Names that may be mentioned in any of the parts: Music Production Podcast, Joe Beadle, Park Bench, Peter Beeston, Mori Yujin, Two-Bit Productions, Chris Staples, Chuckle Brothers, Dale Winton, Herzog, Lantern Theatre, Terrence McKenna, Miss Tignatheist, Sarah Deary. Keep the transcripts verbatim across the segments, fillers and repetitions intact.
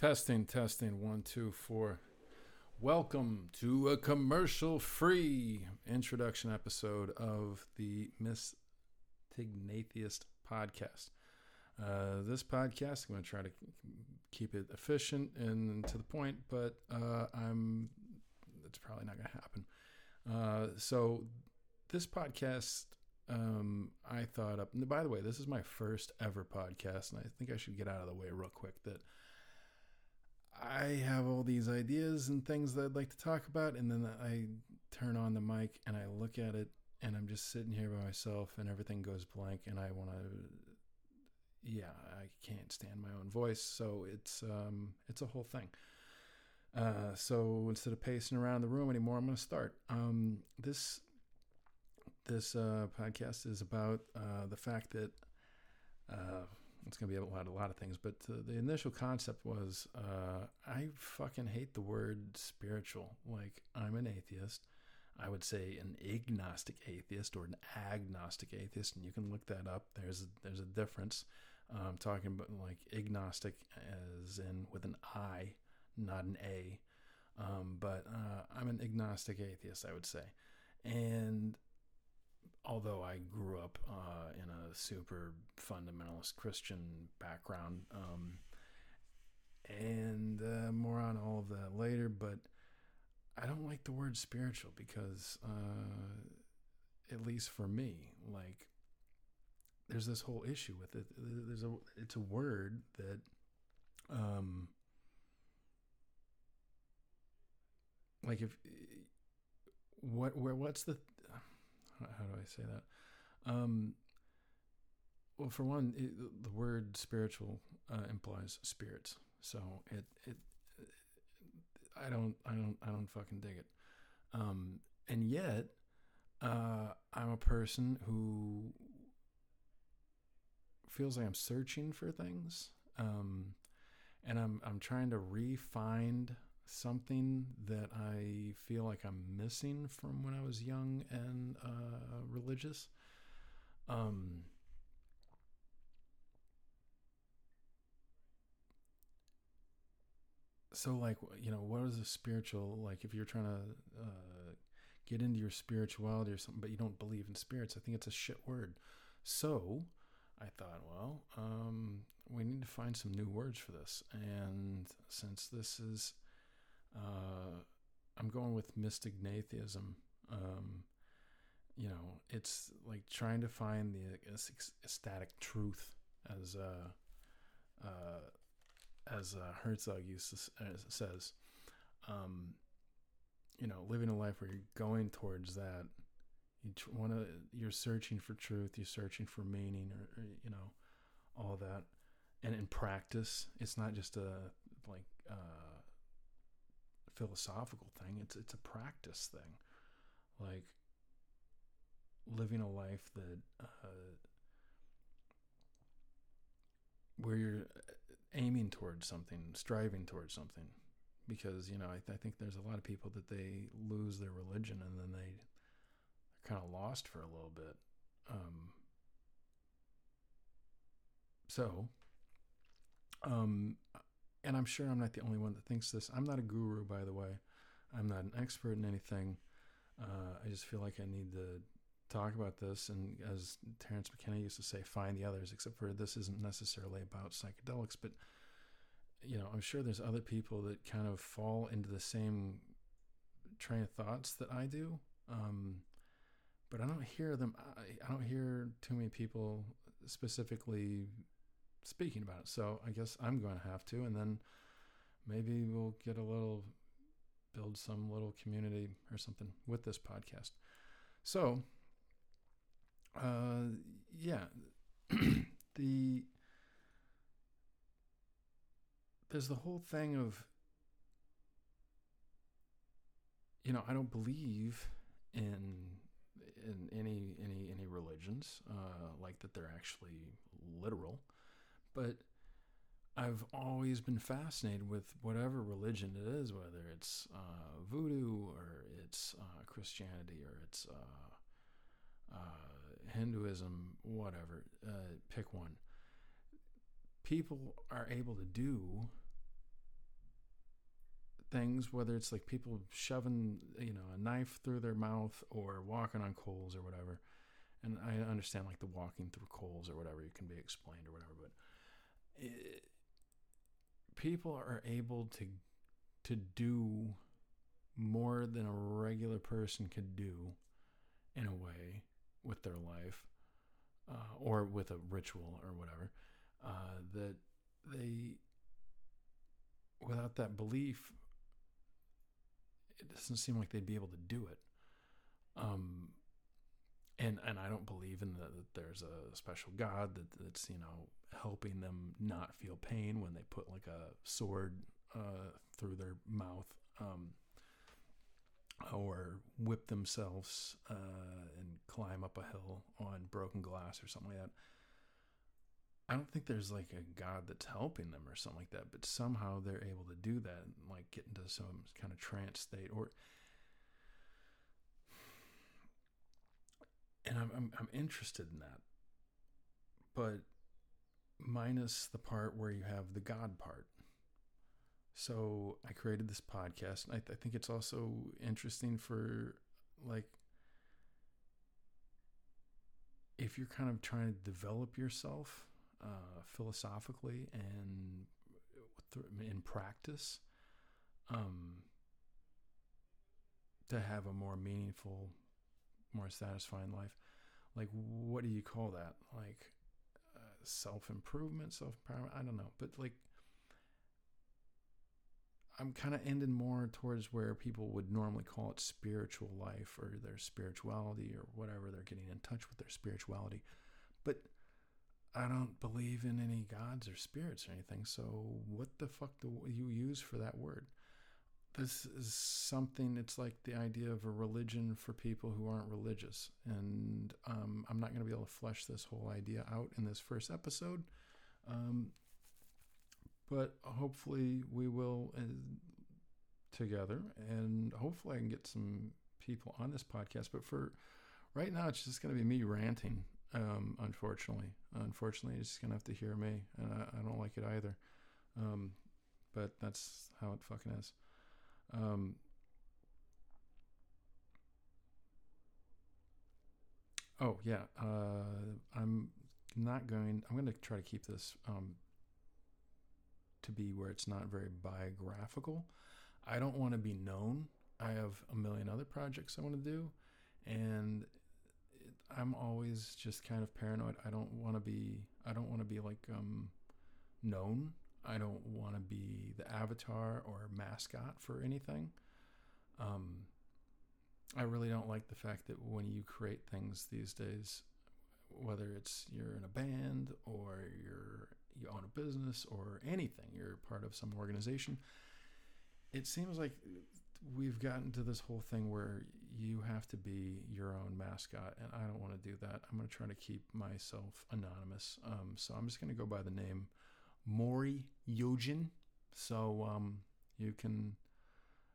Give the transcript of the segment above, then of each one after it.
Testing, testing, one, two, four. Welcome to a commercial-free introduction episode of the Miss Tignatheist podcast. Uh, this podcast, I'm going to try to keep it efficient and to the point, but uh, I'm it's probably not going to happen. Uh, so this podcast, um, I thought up, and by the way, this is my first ever podcast, and I think I should get out of the way real quick that I have all these ideas and things that I'd like to talk about, and then I turn on the mic and I look at it and I'm just sitting here by myself and everything goes blank and I want to, yeah, I can't stand my own voice. So it's, um, it's a whole thing. Uh, so instead of pacing around the room anymore, I'm going to start. Um, this, this, uh, podcast is about, uh, the fact that, uh, it's going to be a lot, a lot of things, but uh, the initial concept was uh, I fucking hate the word spiritual. Like, I'm an atheist. I would say an agnostic atheist or an agnostic atheist, and you can look that up. There's a, there's a difference. I'm um, talking about like agnostic as in with an I, not an A. Um, but uh, I'm an agnostic atheist, I would say. And although I grew up uh, in a super fundamentalist Christian background, um, and uh, more on all of that later, but I don't like the word spiritual because, uh, at least for me, like there's this whole issue with it. There's a, it's a word that, um, like if what where what's the how do I say that? Um, well, for one, it, the word spiritual uh, implies spirits, so it, it it I don't I don't I don't fucking dig it. Um, and yet, uh, I'm a person who feels like I'm searching for things, um, and I'm I'm trying to re-find something that I feel like I'm missing from when I was young and uh, religious. Um, so like, you know, what is a spiritual, like if you're trying to uh, get into your spirituality or something, but you don't believe in spirits, I think it's a shit word. So I thought, well, um, we need to find some new words for this. And since this is, Uh, I'm going with Miss Tignatheism. Um, you know, it's like trying to find the ecstatic truth, as uh, uh, as uh, Herzog used to, as says. Um, you know, living a life where you're going towards that. You tr- want to. You're searching for truth. You're searching for meaning, or, or you know, all that. And in practice, it's not just a like. Uh, philosophical thing, it's it's a practice thing, like living a life that uh where you're aiming towards something, striving towards something, because you know I, th- I think there's a lot of people that they lose their religion and then they are kind of lost for a little bit. um so um And I'm sure I'm not the only one that thinks this. I'm not a guru, by the way. I'm not an expert in anything. Uh, I just feel like I need to talk about this. And as Terrence McKenna used to say, find the others, except for this isn't necessarily about psychedelics. But, you know, I'm sure there's other people that kind of fall into the same train of thoughts that I do. Um, but I don't hear them. I, I don't hear too many people specifically speaking about it, so I guess I'm going to have to, and then maybe we'll get a little, build some little community or something with this podcast. So, uh, yeah, the, there's the whole thing of, you know, I don't believe in in any, any, any religions, uh, like that they're actually literal. But I've always been fascinated with whatever religion it is, whether it's uh, voodoo or it's uh, Christianity or it's uh, uh, Hinduism, whatever, uh, pick one. People are able to do things, whether it's like people shoving, you know, a knife through their mouth or walking on coals or whatever. And I understand like the walking through coals or whatever, it can be explained or whatever, but it, people are able to to do more than a regular person could do in a way with their life, uh, or with a ritual or whatever, uh, that they, without that belief, it doesn't seem like they'd be able to do it. Um, And and I don't believe in the, that there's a special God that, that's, you know, helping them not feel pain when they put like a sword uh, through their mouth, um, or whip themselves uh, and climb up a hill on broken glass or something like that. I don't think there's like a God that's helping them or something like that, but somehow they're able to do that and like get into some kind of trance state or... And I'm, I'm I'm interested in that, but minus the part where you have the God part. So I created this podcast, and I, th- I think it's also interesting for, like, if you're kind of trying to develop yourself uh, philosophically and th- in practice, um, to have a more meaningful, more satisfying life. Like, what do you call that? Like, uh, self-improvement, self-empowerment? I don't know. But, like, I'm kind of ending more towards where people would normally call it spiritual life or their spirituality or whatever. They're getting in touch with their spirituality. But I don't believe in any gods or spirits or anything. So what the fuck do you use for that word? This is something, it's like the idea of a religion for people who aren't religious. And um, I'm not going to be able to flesh this whole idea out in this first episode. Um, but hopefully we will uh, together. And hopefully I can get some people on this podcast. But for right now, it's just going to be me ranting, um, unfortunately. Unfortunately, you're just going to have to hear me. And I, I don't like it either. Um, but that's how it fucking is. Um, oh yeah, uh, I'm not going, I'm going to try to keep this, um, to be where it's not very biographical. I don't want to be known. I have a million other projects I want to do, and it, I'm always just kind of paranoid. I don't want to be, I don't want to be like, um, known. I don't want to be the avatar or mascot for anything. Um, I really don't like the fact that when you create things these days, whether it's you're in a band or you're you own a business or anything, you're part of some organization, it seems like we've gotten to this whole thing where you have to be your own mascot, and I don't want to do that. I'm going to try to keep myself anonymous. Um, so I'm just going to go by the name Mori Yujin. So um, you can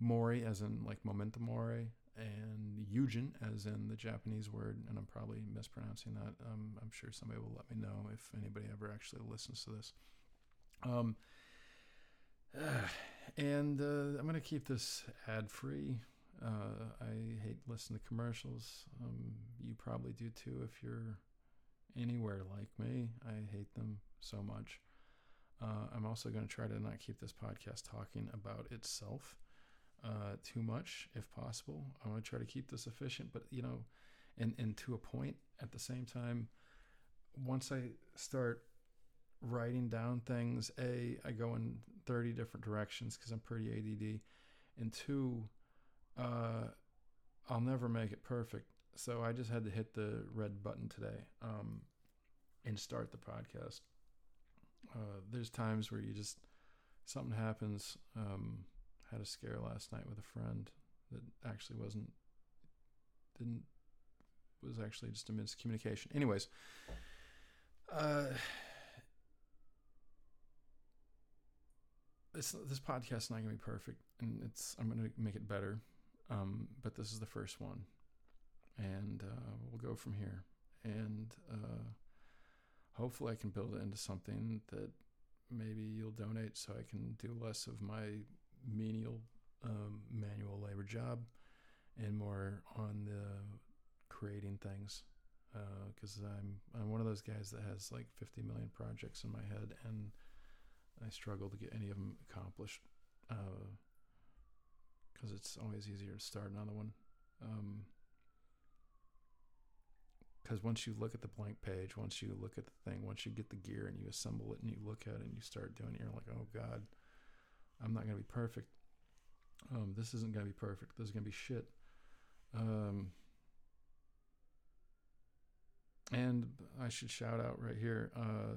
Mori as in like memento mori, and Yujin as in the Japanese word, and I'm probably mispronouncing that. Um, I'm sure somebody will let me know if anybody ever actually listens to this. Um, uh, and uh, I'm going to keep this ad-free. Uh, I hate listening to commercials. Um, you probably do too if you're anywhere like me. I hate them so much. Uh, I'm also going to try to not keep this podcast talking about itself uh, too much, if possible. I want to try to keep this efficient, but, you know, and, and to a point at the same time. Once I start writing down things, A, I go in thirty different directions because I'm pretty A D D. And two, uh, I'll never make it perfect. So I just had to hit the red button today um, and start the podcast. Uh, there's times where you just, something happens. Um, had a scare last night with a friend that actually wasn't, didn't, was actually just a miscommunication. Anyways, uh, this, this podcast is not going to be perfect, and it's, I'm going to make it better. Um, but this is the first one, and, uh, we'll go from here. And, uh, hopefully I can build it into something that maybe you'll donate so I can do less of my menial um, manual labor job and more on the creating things. Because uh, I'm I'm one of those guys that has like fifty million projects in my head, and I struggle to get any of them accomplished. Because uh, it's always easier to start another one. Um, Because once you look at the blank page, once you look at the thing, once you get the gear and you assemble it and you look at it and you start doing it, you're like, oh God, I'm not going to be perfect. Um, this isn't going to be perfect. This is going to be shit. Um, and I should shout out right here, uh,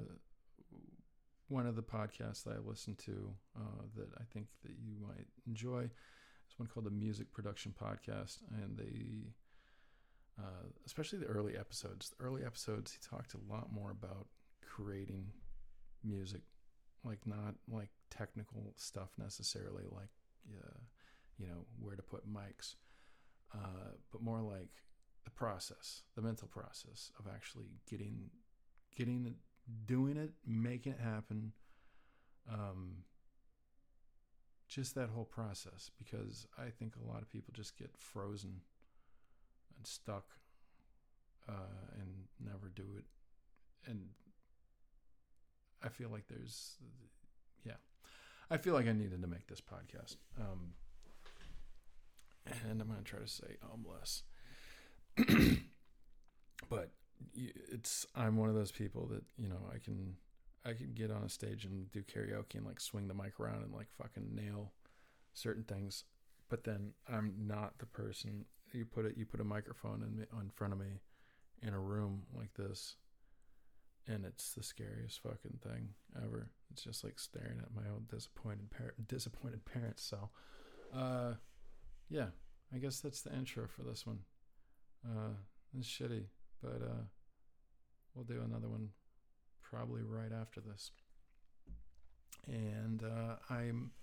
one of the podcasts that I listen to uh, that I think that you might enjoy is one called the Music Production Podcast. And they... Uh, especially the early episodes. The early episodes, he talked a lot more about creating music, like not like technical stuff necessarily, like uh, you know where to put mics, uh, but more like the process, the mental process of actually getting, getting it, doing it, making it happen. Um, just that whole process, because I think a lot of people just get frozen and stuck uh, and never do it. And I feel like there's, yeah, I feel like I needed to make this podcast. Um, and I'm going to try to say um, less. But it's, I'm one of those people that, you know, I can, I can get on a stage and do karaoke and like swing the mic around and like fucking nail certain things. But then I'm not the person. You put it. You put a microphone in, me, in front of me, in a room like this, and it's the scariest fucking thing ever. It's just like staring at my own disappointed par- disappointed parents. So, uh, yeah, I guess that's the intro for this one. Uh, it's shitty, but uh, we'll do another one probably right after this. And uh, I'm.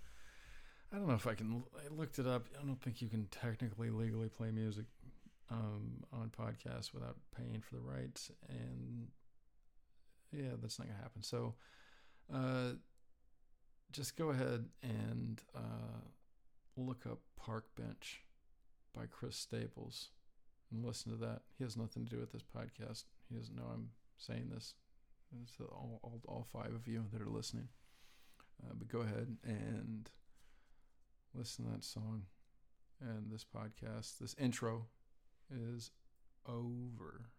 I don't know if I can, I looked it up. I don't think you can technically legally play music um, on podcasts without paying for the rights. And yeah, that's not gonna happen. So uh, just go ahead and uh, look up Park Bench by Chris Staples and listen to that. He has nothing to do with this podcast. He doesn't know I'm saying this. It's all, all, all five of you that are listening. Uh, but go ahead and listen to that song, and this podcast, this intro is over.